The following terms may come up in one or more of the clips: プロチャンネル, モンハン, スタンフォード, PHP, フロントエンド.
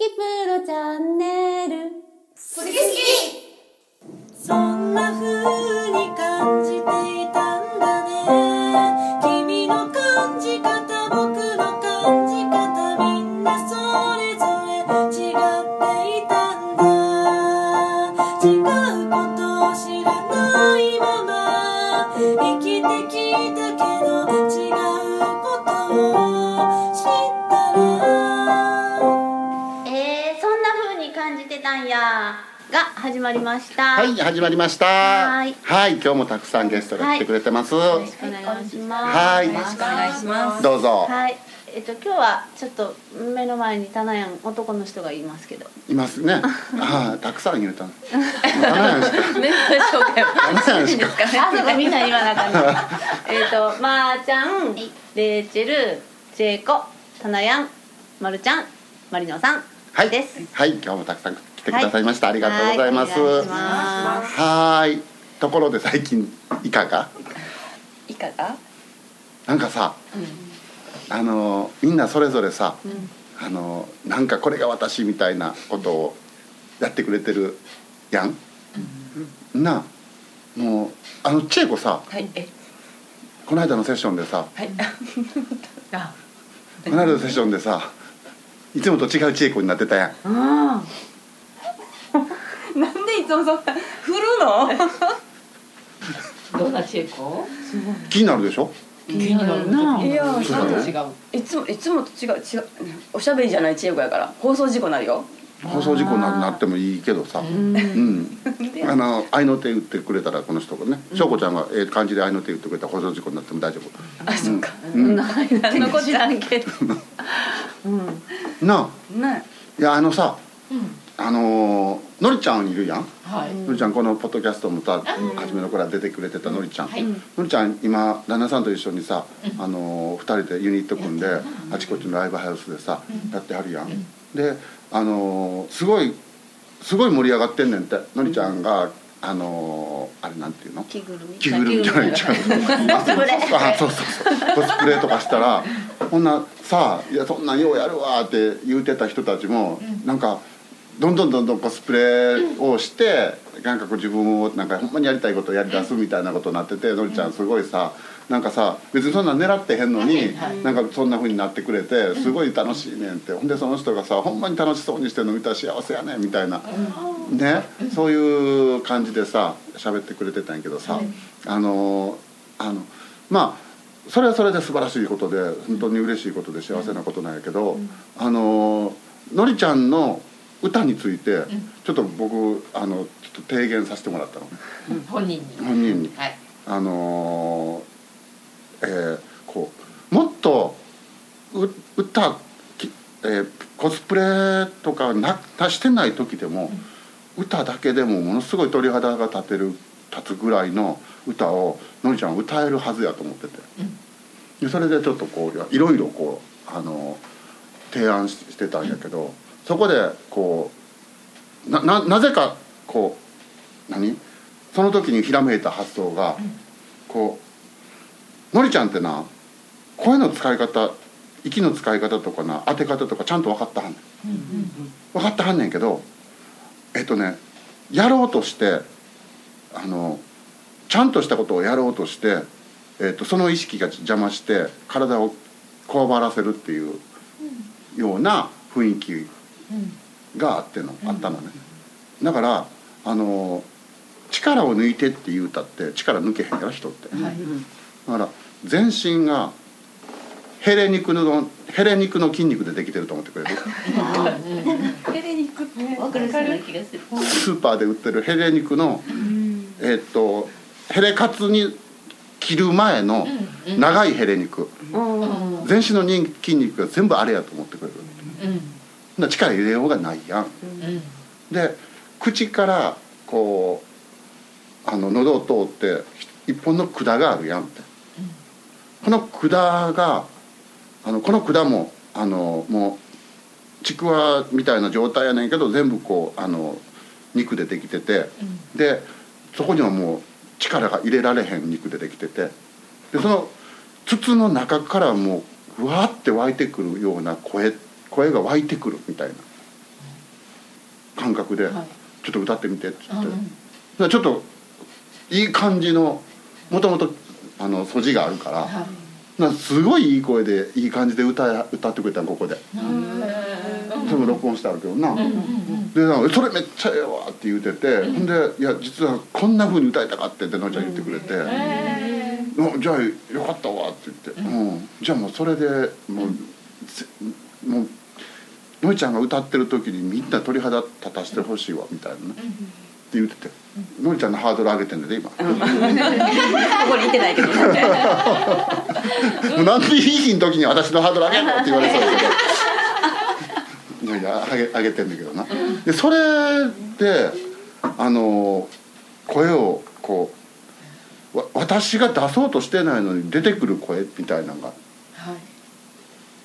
きプロチャンネル好き好き。そんな風に感じていたんだね。君の感じ方、僕の感じ方、みんなそれぞれ違っていたんだ。違うことを知らないまま生きてきたけど、違うことを知ったらなんやが始まりました。はい、始まりました。はい、はい、今日もたくさんゲストが来てくれてます。はい、よろしくお願いします。はい、よろしくお願いします。どうぞ。はい、今日はちょっと目の前にタナヤン男の人がいますけど。いますね。ああ、たくさんいると。タナヤンしか。ね、紹介。タナヤンしか。あ、そうか、みんな言わなかった。まーちゃん、レイチェル、ジェイコ、タナヤン、まるちゃん、まりのさんです。はい、今日もたくさん来てくださいました。はい、ありがとうございます。はい、ところで最近いかがなんかさ、うん、みんなそれぞれさ、うん、なんかこれが私みたいなことをやってくれてるやん、うん、なあ、もうチェイコさ、はい、この間のセッションでさ、はい、この間のセッションでさ、いつもと違うチェイコになってたやん。あーなんでいつもそんな振るの？どんなチェイコ？気になるでしょ？気になるな。いや、いつもと違う。おしゃべりじゃないチェイコやから放送事故になるよ。放送事故になってもいいけどさ、うん、愛の手打ってくれたらこの人がね、翔子ちゃんが漢字で愛の手打ってくれたら放送事故になっても大丈夫。あ、そっか。何のこっちゃんけど。なあ。いや、さ。のりちゃんいるやん、はい、のりちゃん、このポッドキャストもさ、初めの頃は出てくれてたのりちゃん、はい、のりちゃん今旦那さんと一緒にさ、2人でユニット組んであちこちのライブハウスでさ、やってはるやん、で、すごい盛り上がってんねんって。のりちゃんがあれなんていうの、着ぐるみじゃないじゃん、コスプレとかしたら、こんなさ、いや、そんなんようやるわって言うてた人たちも、なんかどんどんコスプレをして、なんかこう自分をなんかほんまにやりたいことをやりだすみたいなことになってて、のりちゃんすごいさ、なんかさ、別にそんな狙ってへんのに、なんかそんな風になってくれて、すごい楽しいねんって。ほんでその人がさ、ほんまに楽しそうにしてるの見たら幸せやねんみたいなね、そういう感じでさ、喋ってくれてたんやけどさ、まあ。それはそれで素晴らしいことで、本当に嬉しいことで幸せなことなんやけど、のりちゃんの歌についてちょっと僕ちょっと提言させてもらったのね、本人に、はい、こうもっと歌、コスプレとかしてない時でも、歌だけでもものすごい鳥肌が立つぐらいの歌をのりちゃん歌えるはずやと思ってて、でそれでちょっとこういろいろこう提案してたんやけど、そこでこう なぜかこうその時にひらめいた発想が、こうのりちゃんってな、声の使い方、息の使い方とかな、当て方とかちゃんと分かってはんねんけど、やろうとしてちゃんとしたことをやろうとして、その意識が邪魔して体をこわばらせるっていうような雰囲気があったのね、だから力を抜いてって言うたって力抜けへんやろ人って、はい、だから全身がヘレ肉の筋肉でできてると思ってくれるヘレ肉って分かる気がする。スーパーで売ってるヘレ肉のヘレカツに切る前の長いヘレ肉、全身の筋肉が全部あれやと思ってくれる、だ力入れようがないやん、で口からこう喉を通って一本の管があるやんって、この管がこの管ももうちくわみたいな状態やねんけど、全部こう肉でできてて、でそこにはもう力が入れられへん肉でできてて、でその筒の中からもうふわって湧いてくるような声が湧いてくるみたいな、感覚でちょっと歌ってみてって言って、はい、ちょっといい感じのもともと素地があるから、はい、すごいいい声でいい感じで 歌ってくれたのここで、多分録音してあるけどな、でそれめっちゃええわって言うてて、でいや実はこんな風に歌いたかってってのりちゃん言ってくれて、じゃあよかったわって言って、じゃあもうそれでもうのりちゃんが歌ってる時にみんな鳥肌立たしてほしいわみたいなね、って言ってて、のりちゃんのハードル上げてんだよね今、ここにいてないけどもうなんでいい日の時に私のハードル上げんのって言われそうだけど上げてんだけどな。でそれで声をこう私が出そうとしてないのに出てくる声みたいなのが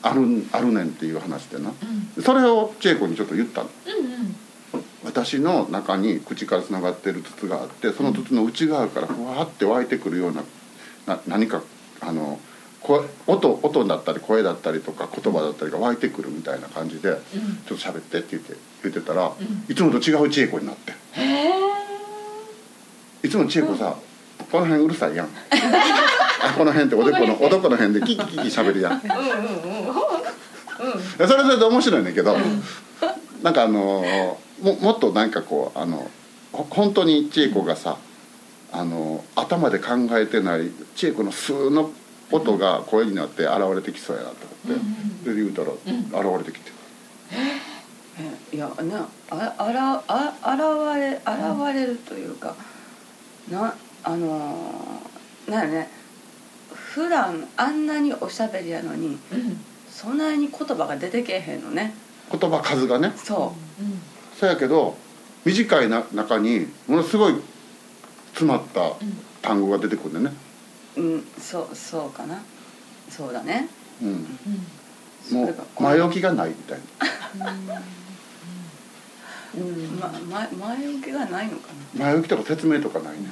あるねんっていう話でな、それを千恵子にちょっと言ったの、私の中に口からつながってる筒があって、その筒の内側からふわって湧いてくるような何か音だったり声だったりとか言葉だったりが湧いてくるみたいな感じで、ちょっと喋ってって言ってたら、いつもと違う千恵子になって、いつも千恵子さ、この辺うるさいやんこの辺っておでこの辺でキキキキ喋るやんそれそれで面白いねんけど、なんかもっとなんかこう本当に千恵子がさ頭で考えてない千恵子のスーの音が声になって現れてきそうやなと思って、で言うたら現れてきて、いやな現れるというかな、なんやね、普段あんなにおしゃべりやのに、そんなに言葉が出てけへんのね、言葉数がね、そう、そうやけど短い中にものすごい詰まった単語が出てくるんだよね、そうかな、そうだね、もう前置きがないみたいな前置きがないのかな、前置きとか説明とかないね、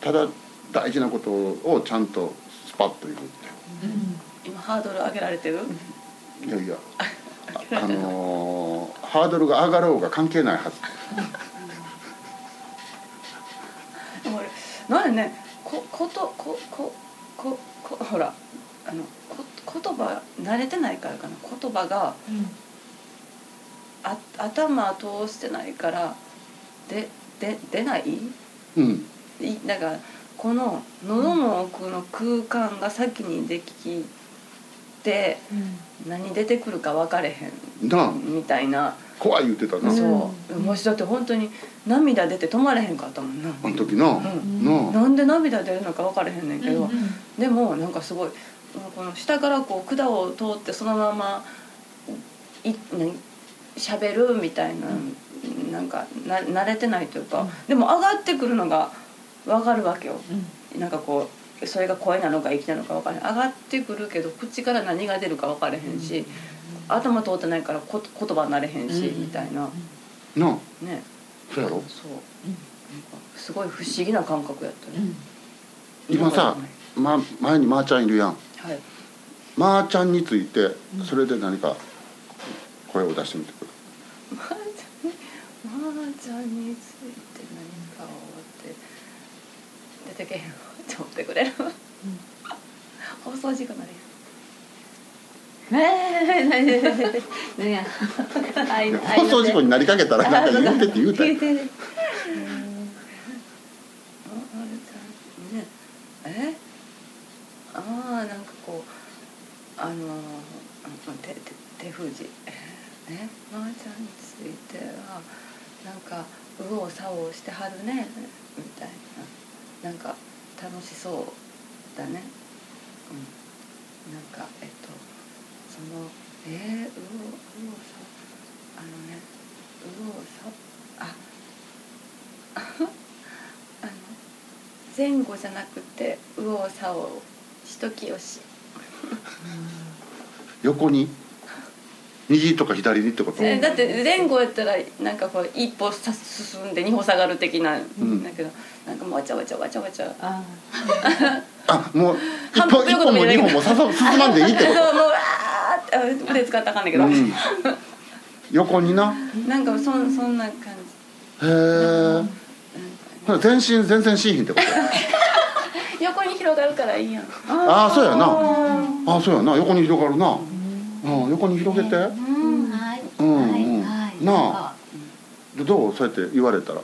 ただ大事なことをちゃんとスパッと言うって、今ハードル上げられてる？いやいやハードルが上がろうが関係ないはずでもなんでね、ほら言葉慣れてないからかな、言葉が、頭通してないから出ない、だからこの喉の奥の空間が先にできて、何出てくるか分かれへんなみたいな、怖い言ってたな、そう、もしだって本当に涙出て止まれへんかったもんなあの時な、なんで涙出るのか分かれへんねんけど、でもなんかすごいこの下からこう管を通ってそのまま喋るみたいな、なんか慣れてないというか、でも上がってくるのが分かるわけよ、なんかこうそれが声なのか息なのか分からへん、上がってくるけど口から何が出るか分からへんし、頭通ってないから言葉になれへんし、みたいな、ね、そうやろ、そう、すごい不思議な感覚やったね、今さ、前にまーちゃんいるやん、まーちゃんについてそれで何か声を出してみてくる、まーちゃんについて何かを出てけへんって思ってくれる、放送事故なるやん、放送事故になりかけたらなんか言ってって言うたよなんかこう手封じね、まーちゃんについてはなんか右往左往してはるねみたいな、なんか楽しそうだね、なんかその前後じゃなくて右往左往しときよし横に右とか左にってこと、だって前後やったらなんかこう一歩進んで二歩下がる的な、だけどなんかもうわちゃわちゃわちゃわちゃあもう一歩も二歩も進まんでいいってこと、腕使ったらあかんねんけど、横にな、なんかそんな感じ。へー、全身全然しいひんってこと横に広がるからいいやん。ああ、そうやな。ああ、そうやな、横に広がるな。うん、横に広げて。うん、はい。うん、はい。なあ、でどう、そうやって言われたら。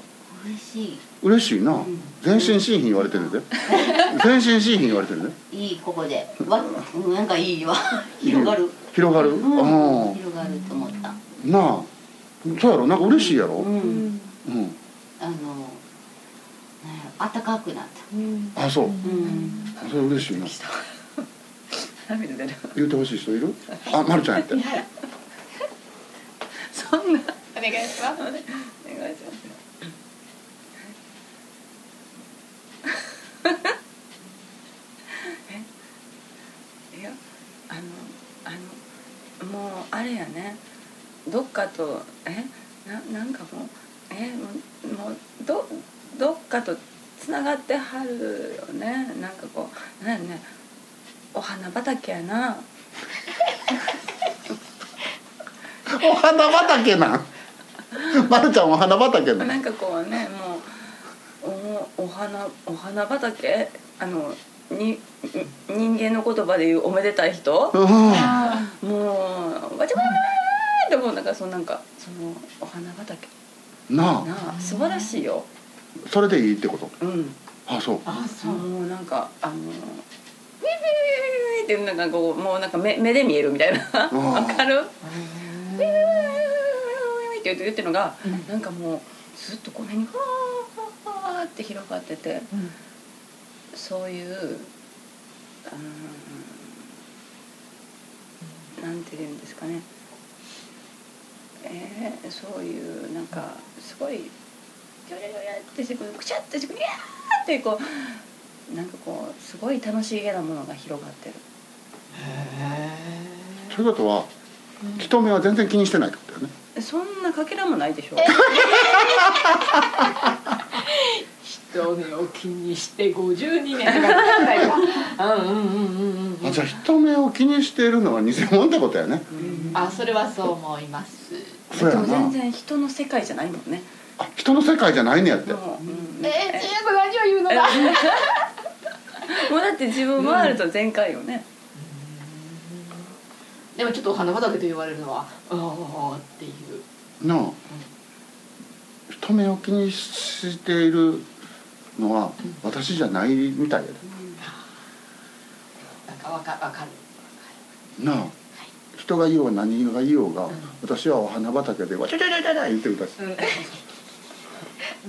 嬉しい。嬉しいな。全身しいひん言われてるで。全身しいひん言われてるで。いい、ここで。わ、なんかいいわ。広がる。広がる。うん。広がると思った。なあ、そうやろ、なんか嬉しいやろ。うん。うん。暖かくなった、うん、あ、そう、うん、それ嬉しいな。涙出る。言ってほしい人いる？あ、まるちゃんやってそんな、お願いします。お願いしますえ、いや、もうあれやね、どっかと、なんかもう、もうどっかとつながってはるよね。なんかこう、なんやね、お花畑やなお花畑なんまるちゃんお花畑なん。なんかこうね、もう お花畑、に人間の言葉で言うおめでたい人、うん、もうわちゃわちゃって、もうなんかそう、なんかそのお花畑なあ、素晴らしいよ。それでいいってこと。うん。あ、そう。あ、そう。もうなんかビビビってなんかこう、もうなんか目で見えるみたいな。わかる？ビビビビビって言ってるのが、うん、なんかもうずっとこの辺にわーわーって広がってて、うん、そういう、なんていうんですかね。そういうなんかすごい。ヨレヨレってしてくる、くしゃってしてくる、やーってこう、なんかこうすごい楽しげなものが広がってる。へー。ということは、うん、人目は全然気にしてないってことだよね。そんなかけらもないでしょ、人目を気にして52年かかんないわあ、じゃあ人目を気にしているのは偽物ってことだよね、うん、あ、それはそう思います。でも全然人の世界じゃないもんね。あ、人の世界じゃないねやって、うん、何を言うのだもうだって自分回ると全開よね、うん、でもちょっとお花畑と言われるのはああっていうなあ、うん、人目を気にしているのは私じゃないみたいやで、うん、わかるなあ、人が言おうが何が言おうが、うん、私はお花畑でわちゃちゃちゃちゃ言ってるから、うん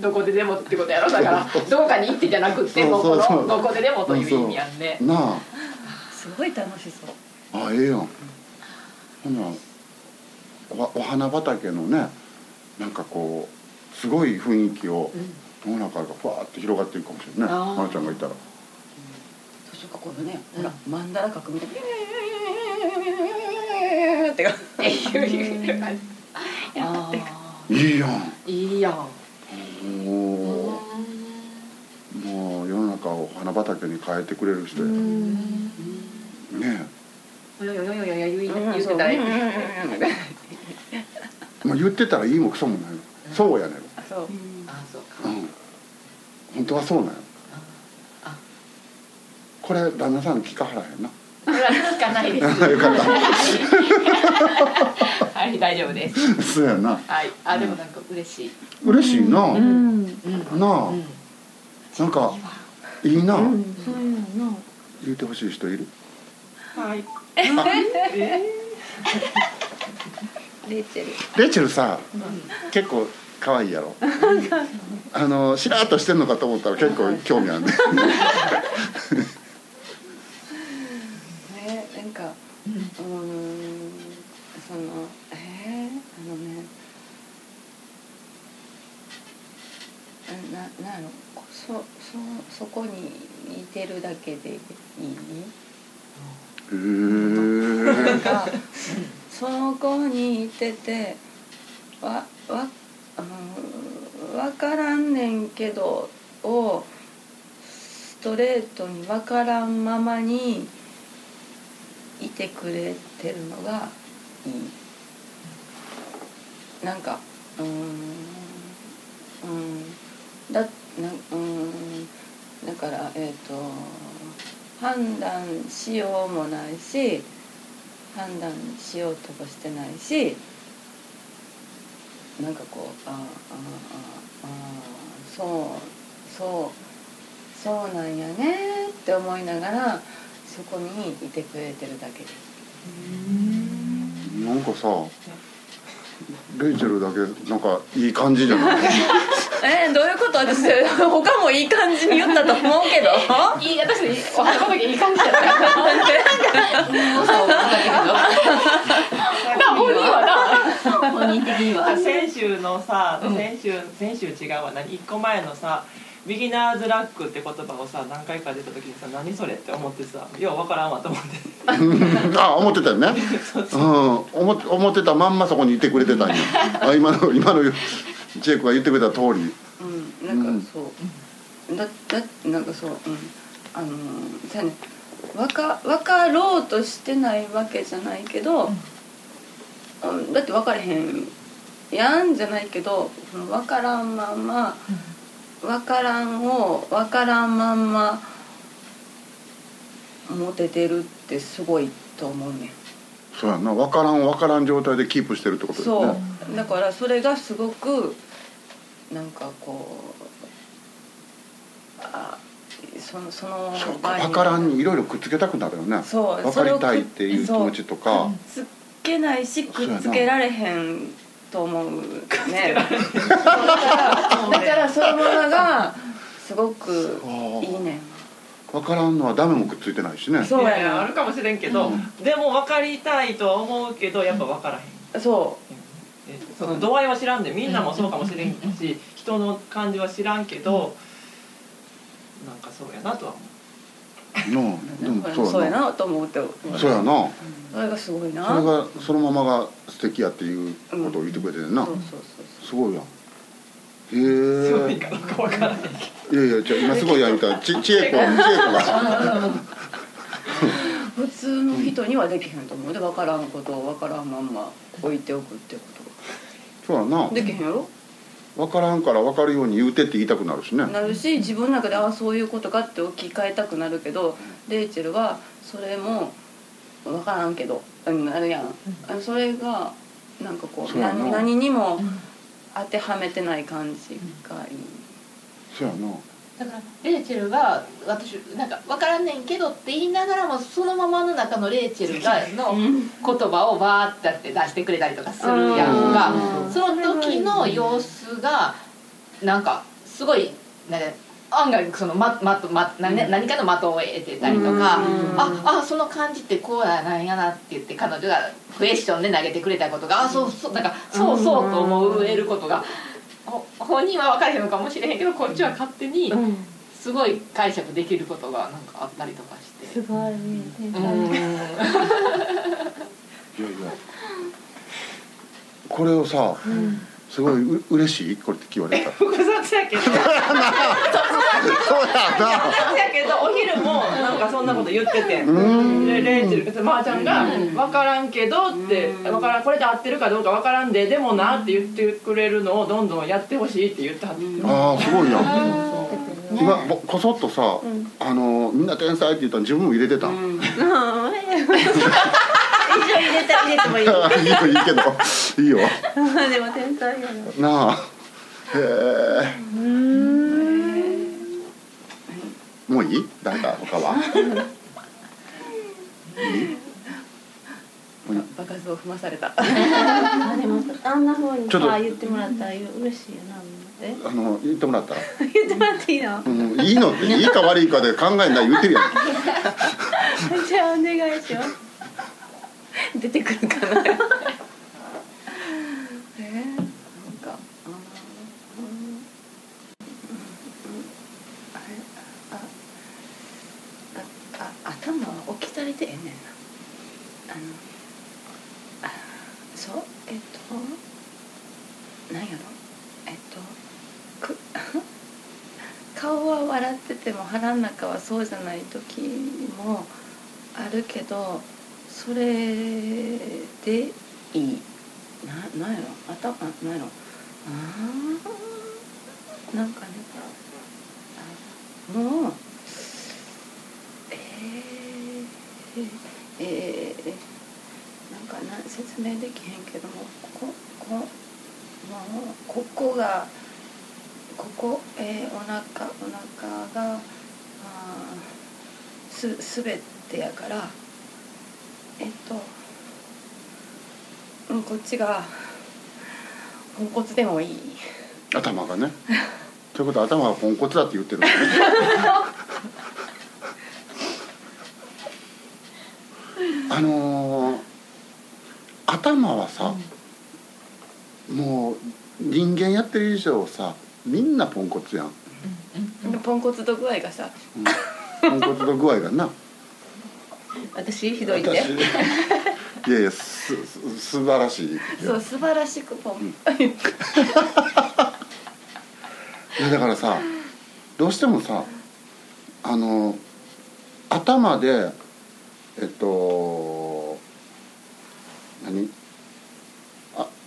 どこででもってことやろ。だからどうかに行ってじゃなくてもこのどこででもという意味やんね。なあ、すごい楽しそう。あ、ええやん。ほな お花畑のね、なんかこうすごい雰囲気を世の中がふわーって広がっていくかもしれないね、まるちゃんがいたら、うん、そうか、このね、ほら曼荼羅閣みたいなっていいやん、いいやん。もう世の中を花畑に変えてくれる人やねえ。いや言ってたらいい。まあ言ってたらいいもクソもない。そうやねん。あ、そう。あ、そうか。うん。本当はそうなんや。あ。これ旦那さん聞かはらへんな。聞かないです。よかった。はい、大丈夫です。そうやな。はい。あ、でもなんか嬉しい。嬉しいな。うん、なあ、うん、なんかいいな。うん、言ってほしい人いる？はい。レイチェルさ、うん、結構可愛いやろ。しらっとしてんのかと思ったら結構興味あるね。なんか、そのね、なんのそこにいてるだけでいい。なんかそこにいててわからんねんけどをストレートにわからんままにいてくれてるのがいい。なんかだから判断しようもないし判断しようとかしてないし、なんかこうそうなんやねって思いながらそこにいてくれてるだけです。なんかさレイチェルだけなんかいい感じじゃないどういうこと？私他もいい感じに言ったと思うけど私お話の時いい感じだった本人的には先週違うわ何1個前のさビギナーズラックって言葉をさ何回か出た時にさ何それって思ってさよう分からんわと思ってあ思ってたよね思ってたまんまそこにいてくれてたんやあ今のジェイクが言ってくれた通りなんかそうだなんかそうさね分かろうとしてないわけじゃないけど、だって分かれへんやんじゃないけど分からんまんま分からんまんまモテてるってすごいと思うねん。そうやな分からん状態でキープしてるってことですね。そうだからそれがすごくなんかこうその分からんにいろいろくっつけたくなるよね。そう分かりたいっていう気持ちとかくっつけないしくっつけられへんと思うね。だからそういうものがすごくいいね。分からんのはダメもくっついてないしね。そうやあるかもしれんけど、でも分かりたいとは思うけどやっぱ分からへん。そう、その度合いは知らんでみんなもそうかもしれんし、人の感じは知らんけど、なんかそうやなとは思う。そうやなと思うって。そうやな。それがすごいな。それがそのままが素敵やっていうことを言ってくれてるな。すごいやん。へえ。すごいかなんかわからないけど。いやいやじゃ今すごいやみたい。ちえこが。普通の人にはできへんと思うで分からんことを分からんまんま置いておくってこと。そうやな。できへんやろ。分からんから分かるように言うてって言いたくなるしね。なるし自分の中でああそういうことかって置き換えたくなるけど、レイチェルはそれも分からんけどあるやん。それがなんかこう何にも当てはめてない感じがいい。そうやな。だからレイチェルが私なんか分からんねんけどって言いながらもそのままの中のレイチェルがの言葉をバーって出してくれたりとかするやんか。その時の様子がなんかすごい案外その何かの的を得てたりとか、あその感じってこうやなんやなって言って彼女がクエスチョンで投げてくれたことがそうなんかそうそうと思えることが。本人は分からへんのかもしれへんけどこっちは勝手にすごい解釈できることがなんかあったりとかしてすごいねいやいやこれをさ、すごい嬉しいこれって言われた複雑やけどそうやな複雑やけどお昼もなんかそんなこと言っててレイチェルまーちゃんが分からんけどって分からんこれで合ってるかどうか分からんでもなって言ってくれるのをどんどんやってほしいって言ってはってああすごいな今こそっとさみんな天才って言ったら自分も入れてた入れてもいいいいけどいいよでも天才やなあへもういい誰か他はバカそう踏まされたでもあんな風にさ言ってもらったら嬉しいよな言ってもらったら言ってもらっていいの、いいのっていいか悪いかで考えない言ってるやんじゃあお願いします出てくるかななんか頭は置き去りでええねんなそうなんやろ顔は笑ってても腹の中はそうじゃない時もあるけどそれでいいみなんやろ、頭なんやろ、なんかね、もうなんかな、説明できへんけども、もうここ、お腹が全てやから、こっちがポンコツでもいい。頭がね。ということは頭がポンコツだって言ってるんですね。頭はさ、もう人間やってる以上さ、みんなポンコツやん。ポンコツ度具合がさ、ポンコツ度具合がな。私ひどいって。いやいや、素晴らしい。そう、素晴らしくポン、だからさ、どうしてもさ、頭で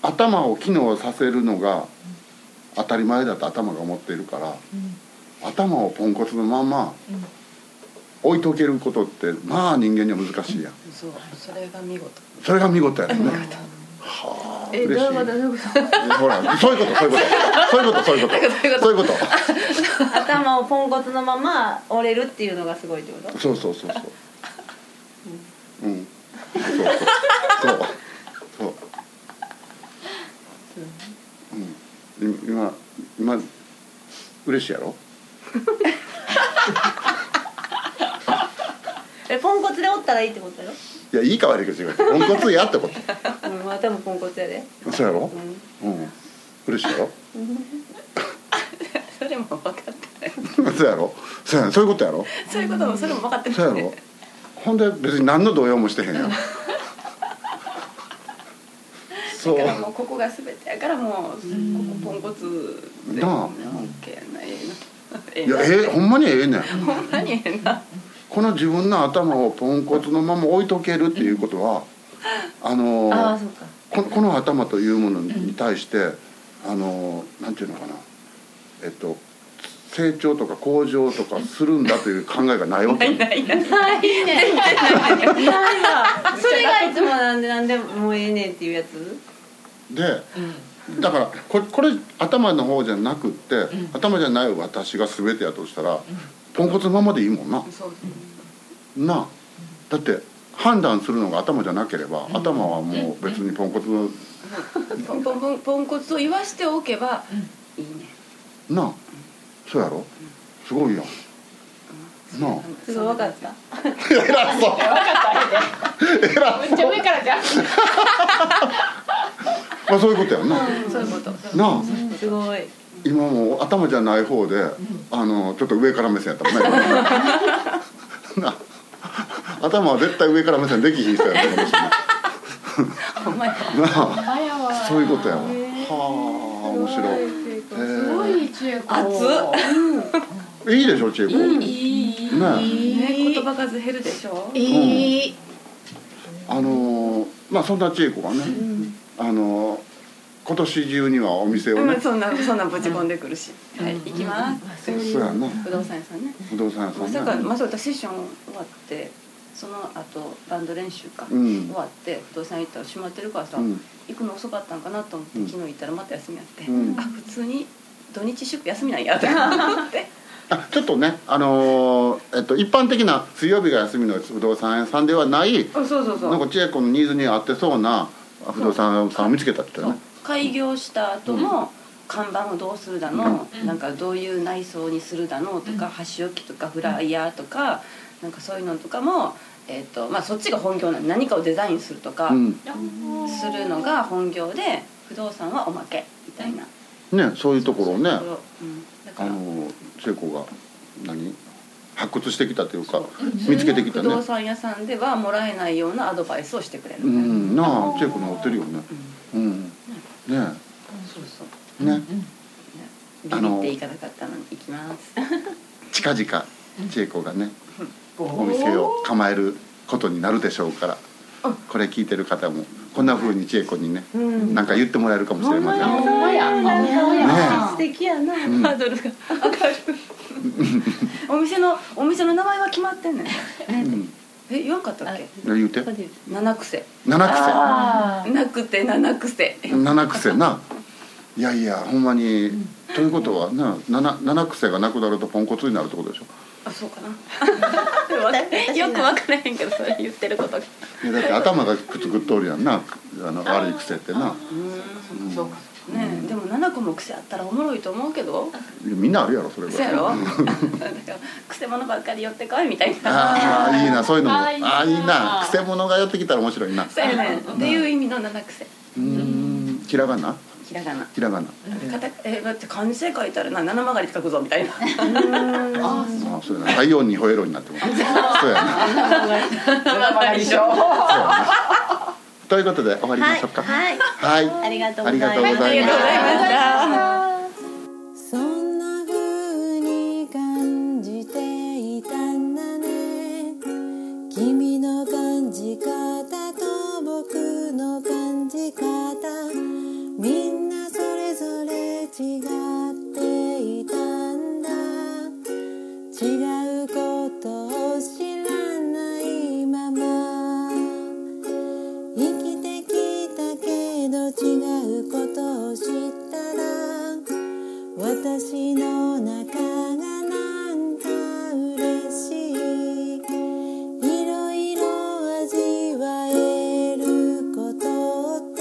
頭を機能させるのが当たり前だと頭が思っているから、頭をポンコツのまま、置いとけることってまあ人間には難しいやん。そう、それが見事。それが見事やね。はあ、嬉しい。ほら、そういうこと。頭をポンコツのまま折れるっていうのがすごいってこと。そう。うん。そう。今嬉しいやろ。ポンコツでおったらいいってことだよ。いや、いいか悪いか違う。ポンコツやってこと。頭ポンコツやで。そうやろ。嬉しいやろ。それも分かってない。そうやろ。そういうことやろ。そういうこともそれも分かってない。そうやろ。ほんで別に何の動揺もしてへんやん。そう。だからもうここが全てやから、もうここポンコツで。なあ。いや、ほんまにええねん。ほんまにええな。この自分の頭をポンコツのまま置いとけるっていうことは、この頭というものに対して、なんていうのかな、成長とか向上とかするんだという考えがないわけ。ないね。それがいつもなんでもええねんっていうやつ。で、だからこれ頭の方じゃなくって、頭じゃない私が全てやとしたら。ポンコツのままでいいもんな。なあ、だって判断するのが頭じゃなければ、頭はもう別にポンコツのポンコツを言わしておけばいいね。なあ、そうやろ。すごいやん。なあ、すごい分かった。偉そう。めっちゃ上からじゃん。まあそういうことやんな。そういうこと。なあ、すごい。今もう頭じゃない方で、ちょっと上から目線やったもんね。頭は絶対上から目線できひん人やったかもしれない。ほんまや。そういうことやわ。はあ、面白い。すごい千恵子。熱。いいでしょ千恵子。いい。言葉数減るでしょ。いい。まあそんな千恵子がね、今年中にはお店をね、そんなぶち込んでくるし、はい、行きます。そうやな。不動産屋さんね。まさかセッション終わって、その後バンド練習か、終わって不動産屋行ったら閉まってるからさ、行くの遅かったんかなと思って、昨日行ったらまた休みあって、普通に土日出休みなんやと思って。ちょっとね、一般的な水曜日が休みの不動産屋さんではない、なんか千恵子のニーズに合ってそうな不動産屋さんを見つけたってね。開業した後も看板をどうするだの、なんかどういう内装にするだのとか、箸置きとかフライヤーとか、なんかそういうのとかも、そっちが本業なの。何かをデザインするとかするのが本業で、不動産はおまけみたいなね、そういうところをね、だから千恵子が発掘してきたというか、見つけてきたね。不動産屋さんではもらえないようなアドバイスをしてくれる。なあ、千恵子の持ってるよね。ねえ、そうね、ビビっていかなかったのに行きます。近々千恵子がね、お店を構えることになるでしょうから、これ聞いてる方もこんな風に千恵子にね、うん、なんか言ってもらえるかもしれません。素敵やな、うん、ハードルが上がるお店の名前は決まってんねん、うん、言わんかったっけ。言うて七癖なくて七癖ないやいやほんまに、うん、ということはな七癖がなくなるとポンコツになるってことでしょ。あ、そうかなよく分からへんけどそれ言ってることがいやだって頭がくつくっとるやんな悪い癖ってな。うん、そうかそうかね、うん、でも7個も癖あったらおもろいと思うけどみんなあるやろそれぐらい。そうやろ癖者ばっかり寄ってこいみたいな。ああいいなそういうのもあいいな癖者が寄ってきたら面白いな。そうやねっていう意味の7癖。ひらがなひらがな、漢字で書いたらな七曲りって書くぞみたいな。ああそうやな太陽に吠えろになってます。そうやな七曲りでしょ。ということで終わりましょうか。はい、はいはい、ありがとうございました。ありがとうございました。そんな風に感じていたんだね。君の感じ方と僕の感じ方。みんなそれぞれ違っていたんだ。違うことを知らないまま生きてきたけど違うことを知ったら私の中がなんか嬉しい。いろいろ味わえることって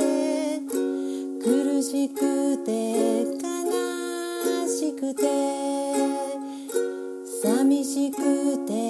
苦しくて悲しくて寂しくて